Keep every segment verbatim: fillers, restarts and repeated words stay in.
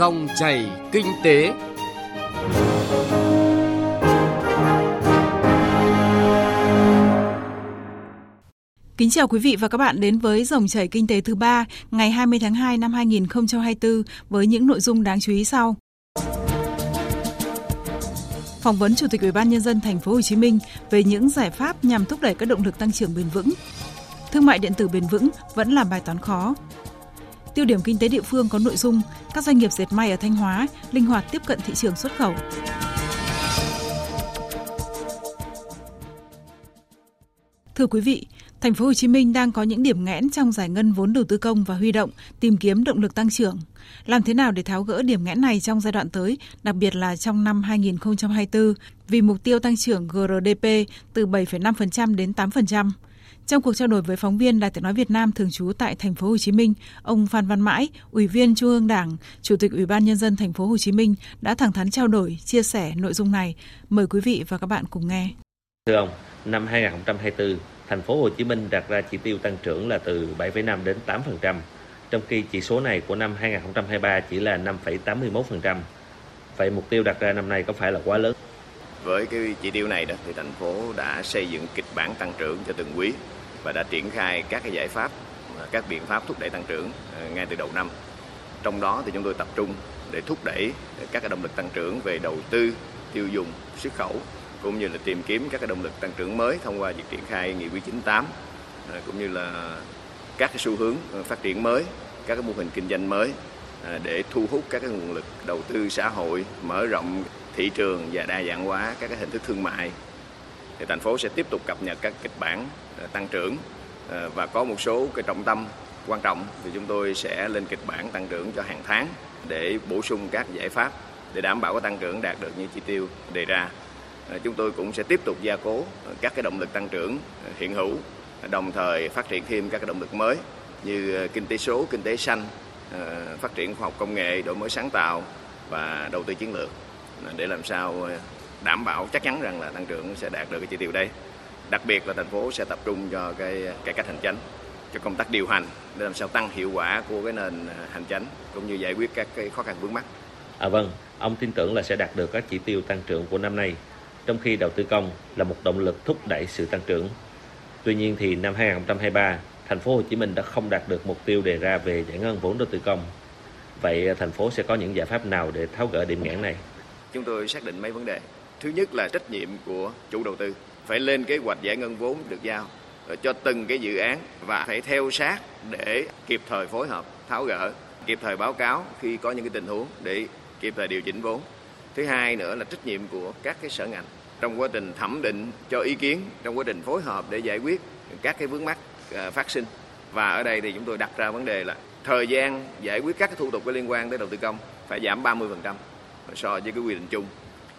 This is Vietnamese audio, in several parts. Dòng chảy kinh tế. Kính chào quý vị và các bạn đến với Dòng chảy kinh tế thứ ba ngày hai mươi tháng hai năm hai nghìn không trăm hai mươi tư với những nội dung đáng chú ý sau. Phỏng vấn Chủ tịch Ủy ban nhân dân Thành phố Hồ Chí Minh về những giải pháp nhằm thúc đẩy các động lực tăng trưởng bền vững. Thương mại điện tử bền vững vẫn là bài toán khó. Tiêu điểm kinh tế địa phương có nội dung các doanh nghiệp dệt may ở Thanh Hóa linh hoạt tiếp cận thị trường xuất khẩu. Thưa quý vị, Thành phố Hồ Chí Minh đang có những điểm nghẽn trong giải ngân vốn đầu tư công và huy động tìm kiếm động lực tăng trưởng. Làm thế nào để tháo gỡ điểm nghẽn này trong giai đoạn tới, đặc biệt là trong năm hai nghìn không trăm hai mươi tư, vì mục tiêu tăng trưởng G R D P từ bảy phẩy năm phần trăm đến tám phần trăm. Trong cuộc trao đổi với phóng viên Đài Tiếng nói Việt Nam thường trú tại Thành phố Hồ Chí Minh, ông Phan Văn Mãi, Ủy viên Trung ương Đảng, Chủ tịch Ủy ban nhân dân Thành phố Hồ Chí Minh đã thẳng thắn trao đổi, chia sẻ nội dung này. Mời quý vị và các bạn cùng nghe. Thưa ông, năm hai nghìn không trăm hai mươi tư, Thành phố Hồ Chí Minh đặt ra chỉ tiêu tăng trưởng là từ bảy phẩy năm đến tám phần trăm, trong khi chỉ số này của năm hai nghìn không trăm hai mươi ba chỉ là năm phẩy tám mươi mốt phần trăm. Vậy mục tiêu đặt ra năm nay có phải là quá lớn? Với cái chỉ tiêu này đó thì thành phố đã xây dựng kịch bản tăng trưởng cho từng quý và đã triển khai các cái giải pháp, các biện pháp thúc đẩy tăng trưởng ngay từ đầu năm. Trong đó thì chúng tôi tập trung để thúc đẩy các cái động lực tăng trưởng về đầu tư, tiêu dùng, xuất khẩu, cũng như là tìm kiếm các cái động lực tăng trưởng mới thông qua việc triển khai nghị quyết chín tám, cũng như là các cái xu hướng phát triển mới, các cái mô hình kinh doanh mới để thu hút các cái nguồn lực đầu tư xã hội, mở rộng thị trường và đa dạng hóa các cái hình thức thương mại. Thì thành phố sẽ tiếp tục cập nhật các kịch bản tăng trưởng và có một số cái trọng tâm quan trọng thì chúng tôi sẽ lên kịch bản tăng trưởng cho hàng tháng để bổ sung các giải pháp để đảm bảo cái tăng trưởng đạt được những chỉ tiêu đề ra. Chúng tôi cũng sẽ tiếp tục gia cố các cái động lực tăng trưởng hiện hữu, đồng thời phát triển thêm các cái động lực mới như kinh tế số, kinh tế xanh, phát triển khoa học công nghệ, đổi mới sáng tạo và đầu tư chiến lược để làm sao đảm bảo chắc chắn rằng là tăng trưởng sẽ đạt được cái chỉ tiêu đây. Đặc biệt là thành phố sẽ tập trung cho cái cải cách hành chính, cho công tác điều hành để làm sao tăng hiệu quả của cái nền hành chính cũng như giải quyết các cái khó khăn vướng mắc. À vâng, ông tin tưởng là sẽ đạt được các chỉ tiêu tăng trưởng của năm nay, trong khi đầu tư công là một động lực thúc đẩy sự tăng trưởng. Tuy nhiên thì năm hai nghìn không trăm hai mươi ba, Thành phố Hồ Chí Minh đã không đạt được mục tiêu đề ra về giải ngân vốn đầu tư công. Vậy thành phố sẽ có những giải pháp nào để tháo gỡ điểm nghẽn này? Chúng tôi xác định mấy vấn đề. Thứ nhất là trách nhiệm của chủ đầu tư phải lên kế hoạch giải ngân vốn được giao cho từng cái dự án và phải theo sát để kịp thời phối hợp, tháo gỡ, kịp thời báo cáo khi có những cái tình huống để kịp thời điều chỉnh vốn. Thứ hai nữa là trách nhiệm của các cái sở ngành trong quá trình thẩm định cho ý kiến, trong quá trình phối hợp để giải quyết các cái vướng mắc phát sinh. Và ở đây thì chúng tôi đặt ra vấn đề là thời gian giải quyết các cái thủ tục có liên quan tới đầu tư công phải giảm ba mươi phần trăm so với cái quy định chung.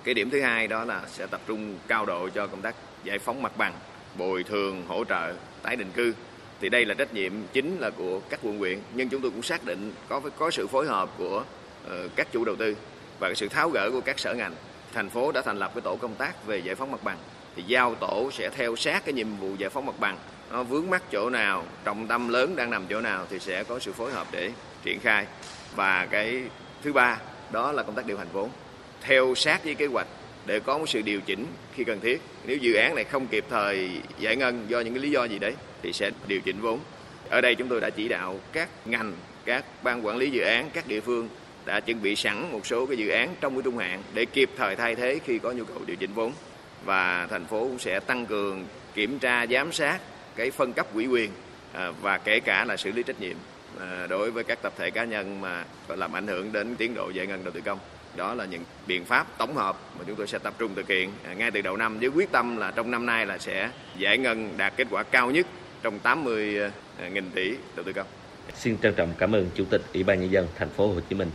Cái điểm thứ hai đó là sẽ tập trung cao độ cho công tác giải phóng mặt bằng, bồi thường, hỗ trợ, tái định cư. Thì đây là trách nhiệm chính là của các quận huyện, nhưng chúng tôi cũng xác định có phải có sự phối hợp của uh, các chủ đầu tư và cái sự tháo gỡ của các sở ngành. Thành phố đã thành lập cái tổ công tác về giải phóng mặt bằng. Thì giao tổ sẽ theo sát cái nhiệm vụ giải phóng mặt bằng. Nó vướng mắc chỗ nào, trọng tâm lớn đang nằm chỗ nào thì sẽ có sự phối hợp để triển khai. Và cái thứ ba đó là công tác điều hành vốn. Theo sát với kế hoạch để có một sự điều chỉnh khi cần thiết. Nếu dự án này không kịp thời giải ngân do những cái lý do gì đấy thì sẽ điều chỉnh vốn. Ở đây chúng tôi đã chỉ đạo các ngành, các ban quản lý dự án, các địa phương đã chuẩn bị sẵn một số cái dự án trong cái trung hạn để kịp thời thay thế khi có nhu cầu điều chỉnh vốn. Và thành phố cũng sẽ tăng cường kiểm tra, giám sát cái phân cấp ủy quyền và kể cả là xử lý trách nhiệm đối với các tập thể cá nhân mà làm ảnh hưởng đến tiến độ giải ngân đầu tư công. Đó là những biện pháp tổng hợp mà chúng tôi sẽ tập trung thực hiện ngay từ đầu năm với quyết tâm là trong năm nay là sẽ giải ngân đạt kết quả cao nhất trong tám mươi nghìn tỷ đầu tư công. Xin trân trọng cảm ơn Chủ tịch Ủy ban nhân dân Thành phố Hồ Chí Minh.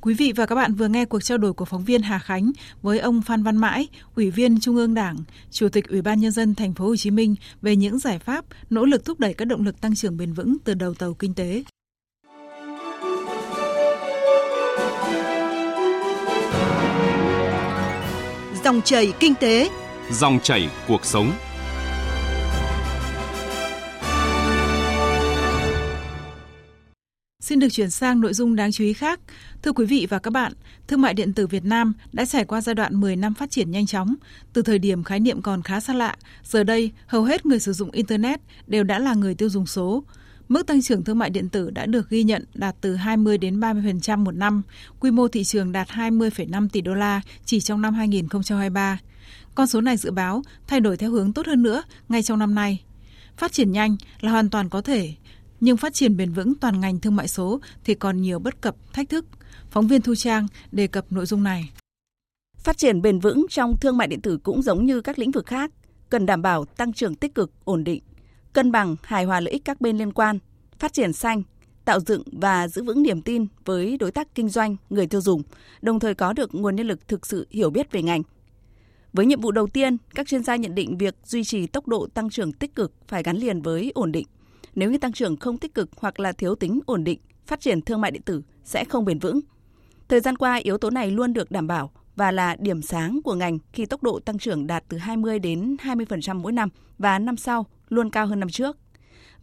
Quý vị và các bạn vừa nghe cuộc trao đổi của phóng viên Hà Khánh với ông Phan Văn Mãi, Ủy viên Trung ương Đảng, Chủ tịch Ủy ban nhân dân Thành phố Hồ Chí Minh về những giải pháp nỗ lực thúc đẩy các động lực tăng trưởng bền vững từ đầu tàu kinh tế. Dòng chảy kinh tế, dòng chảy cuộc sống. Xin được chuyển sang nội dung đáng chú ý khác. Thưa quý vị và các bạn, thương mại điện tử Việt Nam đã trải qua giai đoạn mười năm phát triển nhanh chóng. Từ thời điểm khái niệm còn khá xa lạ, giờ đây hầu hết người sử dụng Internet đều đã là người tiêu dùng số. Mức tăng trưởng thương mại điện tử đã được ghi nhận đạt từ hai mươi đến ba mươi phần trăm một năm, quy mô thị trường đạt hai mươi phẩy năm tỷ đô la chỉ trong năm hai nghìn không trăm hai mươi ba. Con số này dự báo thay đổi theo hướng tốt hơn nữa ngay trong năm nay. Phát triển nhanh là hoàn toàn có thể, nhưng phát triển bền vững toàn ngành thương mại số thì còn nhiều bất cập, thách thức. Phóng viên Thu Trang đề cập nội dung này. Phát triển bền vững trong thương mại điện tử cũng giống như các lĩnh vực khác, cần đảm bảo tăng trưởng tích cực, ổn định, cân bằng, hài hòa lợi ích các bên liên quan, phát triển xanh, tạo dựng và giữ vững niềm tin với đối tác kinh doanh, người tiêu dùng, đồng thời có được nguồn nhân lực thực sự hiểu biết về ngành. Với nhiệm vụ đầu tiên, các chuyên gia nhận định việc duy trì tốc độ tăng trưởng tích cực phải gắn liền với ổn định. Nếu như tăng trưởng không tích cực hoặc là thiếu tính ổn định, phát triển thương mại điện tử sẽ không bền vững. Thời gian qua, yếu tố này luôn được đảm bảo và là điểm sáng của ngành khi tốc độ tăng trưởng đạt từ hai mươi đến hai mươi phần trăm mỗi năm và năm sau luôn cao hơn năm trước.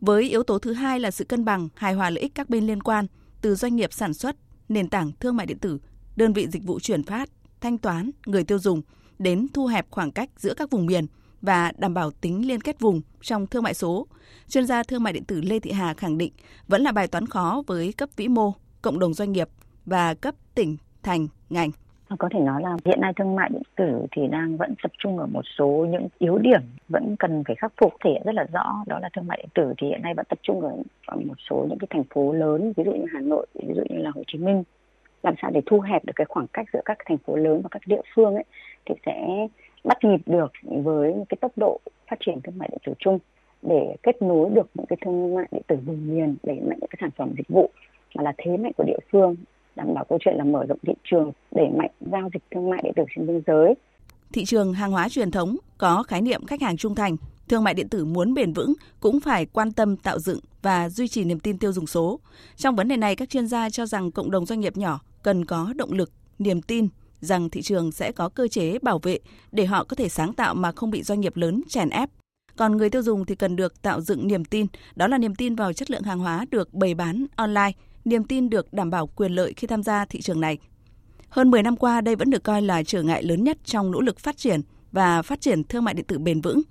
Với yếu tố thứ hai là sự cân bằng, hài hòa lợi ích các bên liên quan, từ doanh nghiệp sản xuất, nền tảng thương mại điện tử, đơn vị dịch vụ chuyển phát, thanh toán, người tiêu dùng, đến thu hẹp khoảng cách giữa các vùng miền và đảm bảo tính liên kết vùng trong thương mại số. Chuyên gia thương mại điện tử Lê Thị Hà khẳng định vẫn là bài toán khó với cấp vĩ mô, cộng đồng doanh nghiệp và cấp tỉnh, thành, ngành. Có thể nói là hiện nay thương mại điện tử thì đang vẫn tập trung ở một số những yếu điểm vẫn cần phải khắc phục, thể hiện rất là rõ. Đó là thương mại điện tử thì hiện nay vẫn tập trung ở một số những cái thành phố lớn, ví dụ như Hà Nội, ví dụ như là Hồ Chí Minh. Làm sao để thu hẹp được cái khoảng cách giữa các thành phố lớn và các địa phương ấy, thì sẽ bắt nhịp được với cái tốc độ phát triển thương mại điện tử chung, để kết nối được những cái thương mại điện tử vùng miền, đẩy mạnh những cái sản phẩm dịch vụ mà là thế mạnh của địa phương, đảm bảo câu chuyện là mở rộng thị trường, đẩy mạnh giao dịch thương mại điện tử trên biên giới. Thị trường hàng hóa truyền thống có khái niệm khách hàng trung thành, thương mại điện tử muốn bền vững cũng phải quan tâm tạo dựng và duy trì niềm tin tiêu dùng số. Trong vấn đề này, các chuyên gia cho rằng cộng đồng doanh nghiệp nhỏ cần có động lực, niềm tin rằng thị trường sẽ có cơ chế bảo vệ để họ có thể sáng tạo mà không bị doanh nghiệp lớn chèn ép. Còn người tiêu dùng thì cần được tạo dựng niềm tin, đó là niềm tin vào chất lượng hàng hóa được bày bán online, niềm tin được đảm bảo quyền lợi khi tham gia thị trường này. Hơn mười năm qua, đây vẫn được coi là trở ngại lớn nhất trong nỗ lực phát triển và phát triển thương mại điện tử bền vững.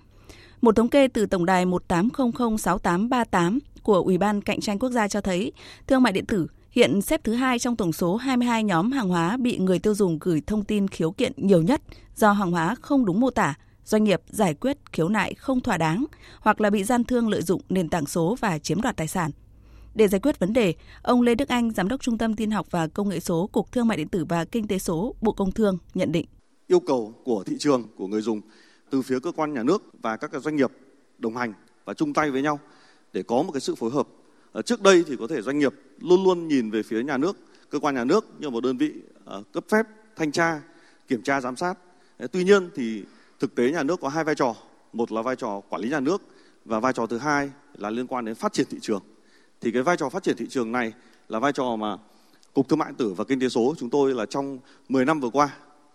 Một thống kê từ Tổng đài một tám không không sáu tám ba tám của Ủy ban cạnh tranh quốc gia cho thấy thương mại điện tử hiện xếp thứ hai trong tổng số hai mươi hai nhóm hàng hóa bị người tiêu dùng gửi thông tin khiếu kiện nhiều nhất do hàng hóa không đúng mô tả, doanh nghiệp giải quyết khiếu nại không thỏa đáng hoặc là bị gian thương lợi dụng nền tảng số và chiếm đoạt tài sản. Để giải quyết vấn đề, ông Lê Đức Anh, Giám đốc Trung tâm Tin học và Công nghệ số, Cục Thương mại điện tử và Kinh tế số, Bộ Công Thương nhận định. Yêu cầu của thị trường, của người dùng từ phía cơ quan nhà nước và các doanh nghiệp đồng hành và chung tay với nhau để có một cái sự phối hợp. Trước đây thì có thể doanh nghiệp luôn luôn nhìn về phía nhà nước, cơ quan nhà nước như một đơn vị cấp phép, thanh tra, kiểm tra, giám sát. Tuy nhiên thì thực tế nhà nước có hai vai trò. Một là vai trò quản lý nhà nước và vai trò thứ hai là liên quan đến phát triển thị trường. Thì cái vai trò phát triển thị trường này là vai trò mà Cục Thương mại điện tử và Kinh tế số chúng tôi là trong mười năm vừa qua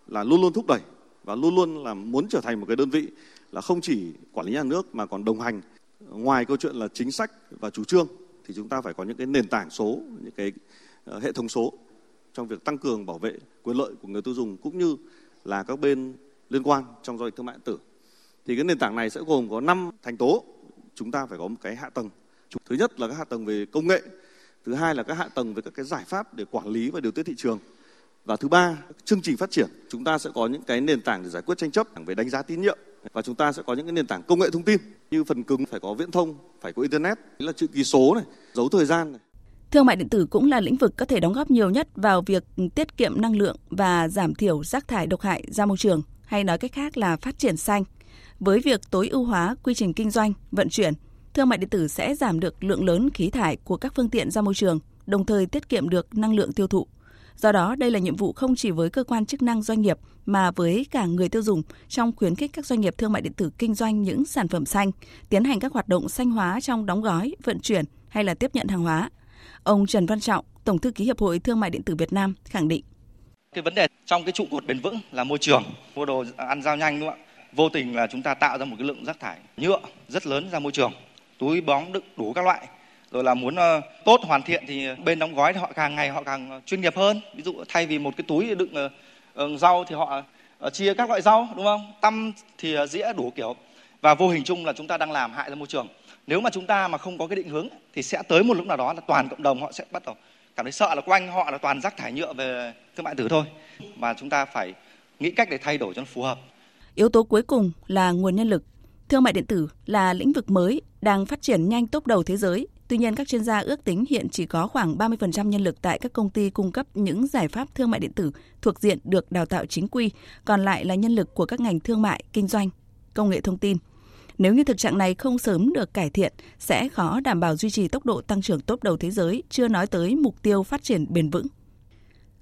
là luôn luôn thúc đẩy và luôn luôn là muốn trở thành một cái đơn vị là không chỉ quản lý nhà nước mà còn đồng hành. Ngoài câu chuyện là chính sách và chủ trương thì chúng ta phải có những cái nền tảng số, những cái hệ thống số trong việc tăng cường bảo vệ quyền lợi của người tiêu dùng cũng như là các bên liên quan trong giao dịch thương mại điện tử. Thì cái nền tảng này sẽ gồm có năm thành tố. Chúng ta phải có một cái hạ tầng. Thứ nhất là các hạ tầng về công nghệ, thứ hai là các hạ tầng về các cái giải pháp để quản lý và điều tiết thị trường, và thứ ba chương trình phát triển. Chúng ta sẽ có những cái nền tảng để giải quyết tranh chấp, về đánh giá tín nhiệm, và chúng ta sẽ có những cái nền tảng công nghệ thông tin như phần cứng phải có viễn thông, phải có internet, là chữ ký số này, dấu thời gian này. Thương mại điện tử cũng là lĩnh vực có thể đóng góp nhiều nhất vào việc tiết kiệm năng lượng và giảm thiểu rác thải độc hại ra môi trường, hay nói cách khác là phát triển xanh. Với việc tối ưu hóa quy trình kinh doanh, vận chuyển, thương mại điện tử sẽ giảm được lượng lớn khí thải của các phương tiện ra môi trường, đồng thời tiết kiệm được năng lượng tiêu thụ. Do đó, đây là nhiệm vụ không chỉ với cơ quan chức năng doanh nghiệp mà với cả người tiêu dùng trong khuyến khích các doanh nghiệp thương mại điện tử kinh doanh những sản phẩm xanh, tiến hành các hoạt động xanh hóa trong đóng gói, vận chuyển hay là tiếp nhận hàng hóa. Ông Trần Văn Trọng, Tổng thư ký Hiệp hội Thương mại điện tử Việt Nam khẳng định. Cái vấn đề trong cái trụ cột bền vững là môi trường, mua đồ ăn giao nhanh đúng không ạ? Vô tình là chúng ta tạo ra một cái lượng rác thải nhựa rất lớn ra môi trường. Túi bóng đựng đủ các loại rồi là muốn uh, tốt hoàn thiện thì bên đóng gói thì họ càng ngày họ càng chuyên nghiệp hơn. Ví dụ thay vì một cái túi đựng uh, rau thì họ uh, chia các loại rau, đúng không? Tăm thì uh, dĩa đủ kiểu. Và vô hình chung là chúng ta đang làm hại ra môi trường. Nếu mà chúng ta mà không có cái định hướng thì sẽ tới một lúc nào đó là toàn cộng đồng họ sẽ bắt đầu cảm thấy sợ là quanh họ là toàn rác thải nhựa về thương mại điện tử thôi. Và chúng ta phải nghĩ cách để thay đổi cho nó phù hợp. Yếu tố cuối cùng là nguồn nhân lực. Thương mại điện tử là lĩnh vực mới đang phát triển nhanh tốc đầu thế giới. Tuy nhiên, các chuyên gia ước tính hiện chỉ có khoảng ba mươi phần trăm nhân lực tại các công ty cung cấp những giải pháp thương mại điện tử thuộc diện được đào tạo chính quy, còn lại là nhân lực của các ngành thương mại, kinh doanh, công nghệ thông tin. Nếu như thực trạng này không sớm được cải thiện, sẽ khó đảm bảo duy trì tốc độ tăng trưởng tốc đầu thế giới, chưa nói tới mục tiêu phát triển bền vững.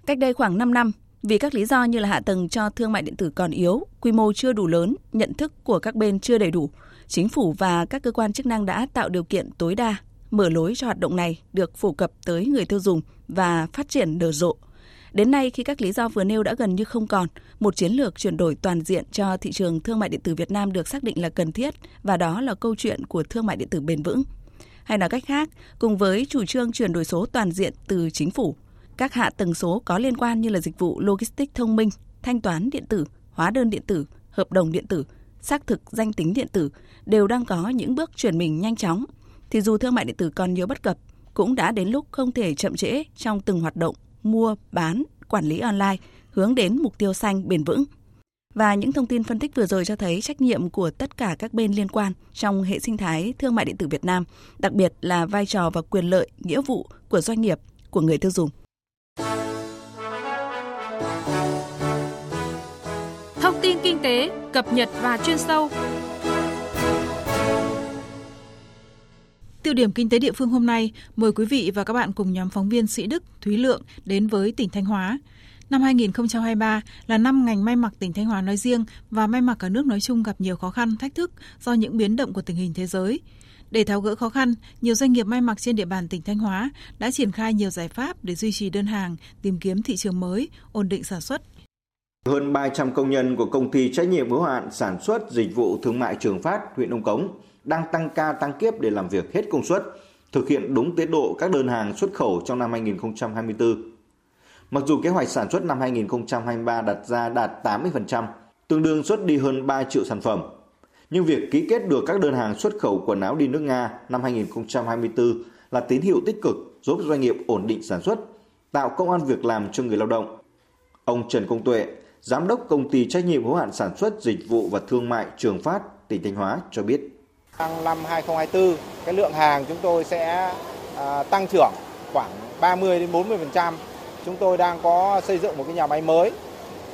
Cách đây khoảng năm năm, vì các lý do như là hạ tầng cho thương mại điện tử còn yếu, quy mô chưa đủ lớn, nhận thức của các bên chưa đầy đủ, chính phủ và các cơ quan chức năng đã tạo điều kiện tối đa, mở lối cho hoạt động này được phổ cập tới người tiêu dùng và phát triển nở rộ. Đến nay, khi các lý do vừa nêu đã gần như không còn, một chiến lược chuyển đổi toàn diện cho thị trường thương mại điện tử Việt Nam được xác định là cần thiết, và đó là câu chuyện của thương mại điện tử bền vững. Hay nói cách khác, cùng với chủ trương chuyển đổi số toàn diện từ chính phủ, các hạ tầng số có liên quan như là dịch vụ logistics thông minh, thanh toán điện tử, hóa đơn điện tử, hợp đồng điện tử, xác thực danh tính điện tử đều đang có những bước chuyển mình nhanh chóng, thì dù thương mại điện tử còn nhiều bất cập, cũng đã đến lúc không thể chậm trễ trong từng hoạt động mua, bán, quản lý online, hướng đến mục tiêu xanh bền vững. Và những thông tin phân tích vừa rồi cho thấy trách nhiệm của tất cả các bên liên quan trong hệ sinh thái thương mại điện tử Việt Nam, đặc biệt là vai trò và quyền lợi, nghĩa vụ của doanh nghiệp, của người tiêu dùng. Thông tin kinh tế, cập nhật và chuyên sâu. Tiêu điểm kinh tế địa phương hôm nay, mời quý vị và các bạn cùng nhóm phóng viên Sĩ Đức, Thúy Lượng đến với tỉnh Thanh Hóa. Năm hai không hai ba là năm ngành may mặc tỉnh Thanh Hóa nói riêng và may mặc cả nước nói chung gặp nhiều khó khăn, thách thức do những biến động của tình hình thế giới. Để tháo gỡ khó khăn, nhiều doanh nghiệp may mặc trên địa bàn tỉnh Thanh Hóa đã triển khai nhiều giải pháp để duy trì đơn hàng, tìm kiếm thị trường mới, ổn định sản xuất. Hơn ba trăm công nhân của công ty trách nhiệm hữu hạn sản xuất dịch vụ thương mại Trường Phát, huyện Đông Cống đang tăng ca tăng kiếp để làm việc hết công suất, thực hiện đúng tiến độ các đơn hàng xuất khẩu trong năm hai không hai tư. Mặc dù kế hoạch sản xuất năm hai không hai ba đặt ra đạt tám mươi phần trăm, tương đương xuất đi hơn ba triệu sản phẩm, nhưng việc ký kết được các đơn hàng xuất khẩu quần áo đi nước Nga năm hai không hai tư là tín hiệu tích cực giúp doanh nghiệp ổn định sản xuất, tạo công ăn việc làm cho người lao động. Ông Trần Công Tuệ, Giám đốc Công ty Trách nhiệm hữu hạn Sản xuất Dịch vụ và Thương mại Trường Phát, tỉnh Thanh Hóa cho biết. Năm hai không hai tư, cái lượng hàng chúng tôi sẽ à, tăng trưởng khoảng ba mươi đến bốn mươi phần trăm. Chúng tôi đang có xây dựng một cái nhà máy mới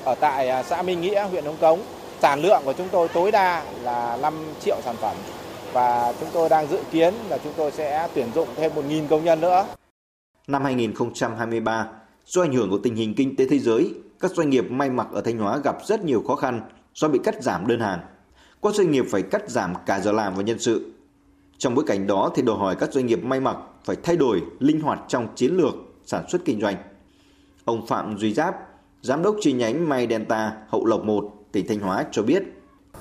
ở tại xã Minh Nghĩa, huyện Hồng Cống. Sản lượng của chúng tôi tối đa là năm triệu sản phẩm và chúng tôi đang dự kiến là chúng tôi sẽ tuyển dụng thêm một nghìn công nhân nữa. Năm hai không hai ba, do ảnh hưởng của tình hình kinh tế thế giới, các doanh nghiệp may mặc ở Thanh Hóa gặp rất nhiều khó khăn do bị cắt giảm đơn hàng. Có doanh nghiệp phải cắt giảm cả giờ làm và nhân sự. Trong bối cảnh đó thì đòi hỏi các doanh nghiệp may mặc phải thay đổi linh hoạt trong chiến lược sản xuất kinh doanh. Ông Phạm Duy Giáp, Giám đốc chi nhánh May Delta Hậu Lộc một, tỉnh Thanh Hóa cho biết.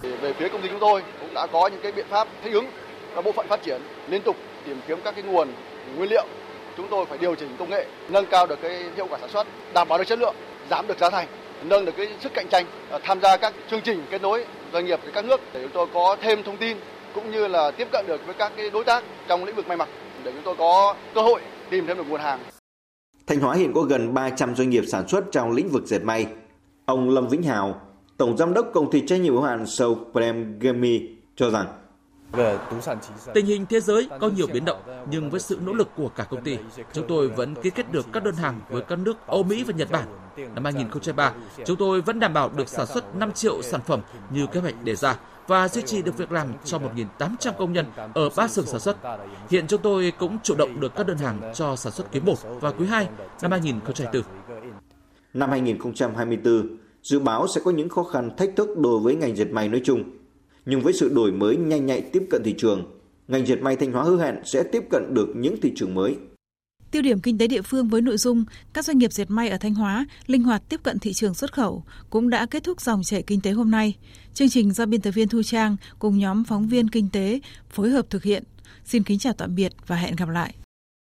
Về phía công ty chúng tôi cũng đã có những cái biện pháp thích ứng và bộ phận phát triển liên tục tìm kiếm các cái nguồn nguyên liệu. Chúng tôi phải điều chỉnh công nghệ, nâng cao được cái hiệu quả sản xuất, đảm bảo được chất lượng, giảm được giá thành, nâng được cái sức cạnh tranh, tham gia các chương trình kết nối doanh nghiệp với các nước để chúng tôi có thêm thông tin cũng như là tiếp cận được với các cái đối tác trong lĩnh vực may mặc để chúng tôi có cơ hội tìm thêm được nguồn hàng. Thanh Hóa hiện có gần ba trăm doanh nghiệp sản xuất trong lĩnh vực dệt may. Ông Lâm Vĩnh Hào, Tổng Giám đốc Công ty Trách nhiệm hữu hạn Soprem Gemi cho rằng tình hình thế giới có nhiều biến động, nhưng với sự nỗ lực của cả công ty, chúng tôi vẫn ký kết được các đơn hàng với các nước Âu Mỹ và Nhật Bản. Năm hai không không ba, chúng tôi vẫn đảm bảo được sản xuất năm triệu sản phẩm như kế hoạch đề ra và duy trì được việc làm cho một nghìn tám trăm công nhân ở ba xưởng sản xuất. Hiện chúng tôi cũng chủ động được các đơn hàng cho sản xuất quý một và quý hai năm hai không hai tư. Năm hai không hai tư, dự báo sẽ có những khó khăn thách thức đối với ngành dệt may nói chung. Nhưng với sự đổi mới nhanh nhạy tiếp cận thị trường, ngành dệt may Thanh Hóa hứa hẹn sẽ tiếp cận được những thị trường mới. Tiêu điểm kinh tế địa phương với nội dung các doanh nghiệp dệt may ở Thanh Hóa linh hoạt tiếp cận thị trường xuất khẩu cũng đã kết thúc dòng chảy kinh tế hôm nay. Chương trình do biên tập viên Thu Trang cùng nhóm phóng viên kinh tế phối hợp thực hiện. Xin kính chào tạm biệt và hẹn gặp lại.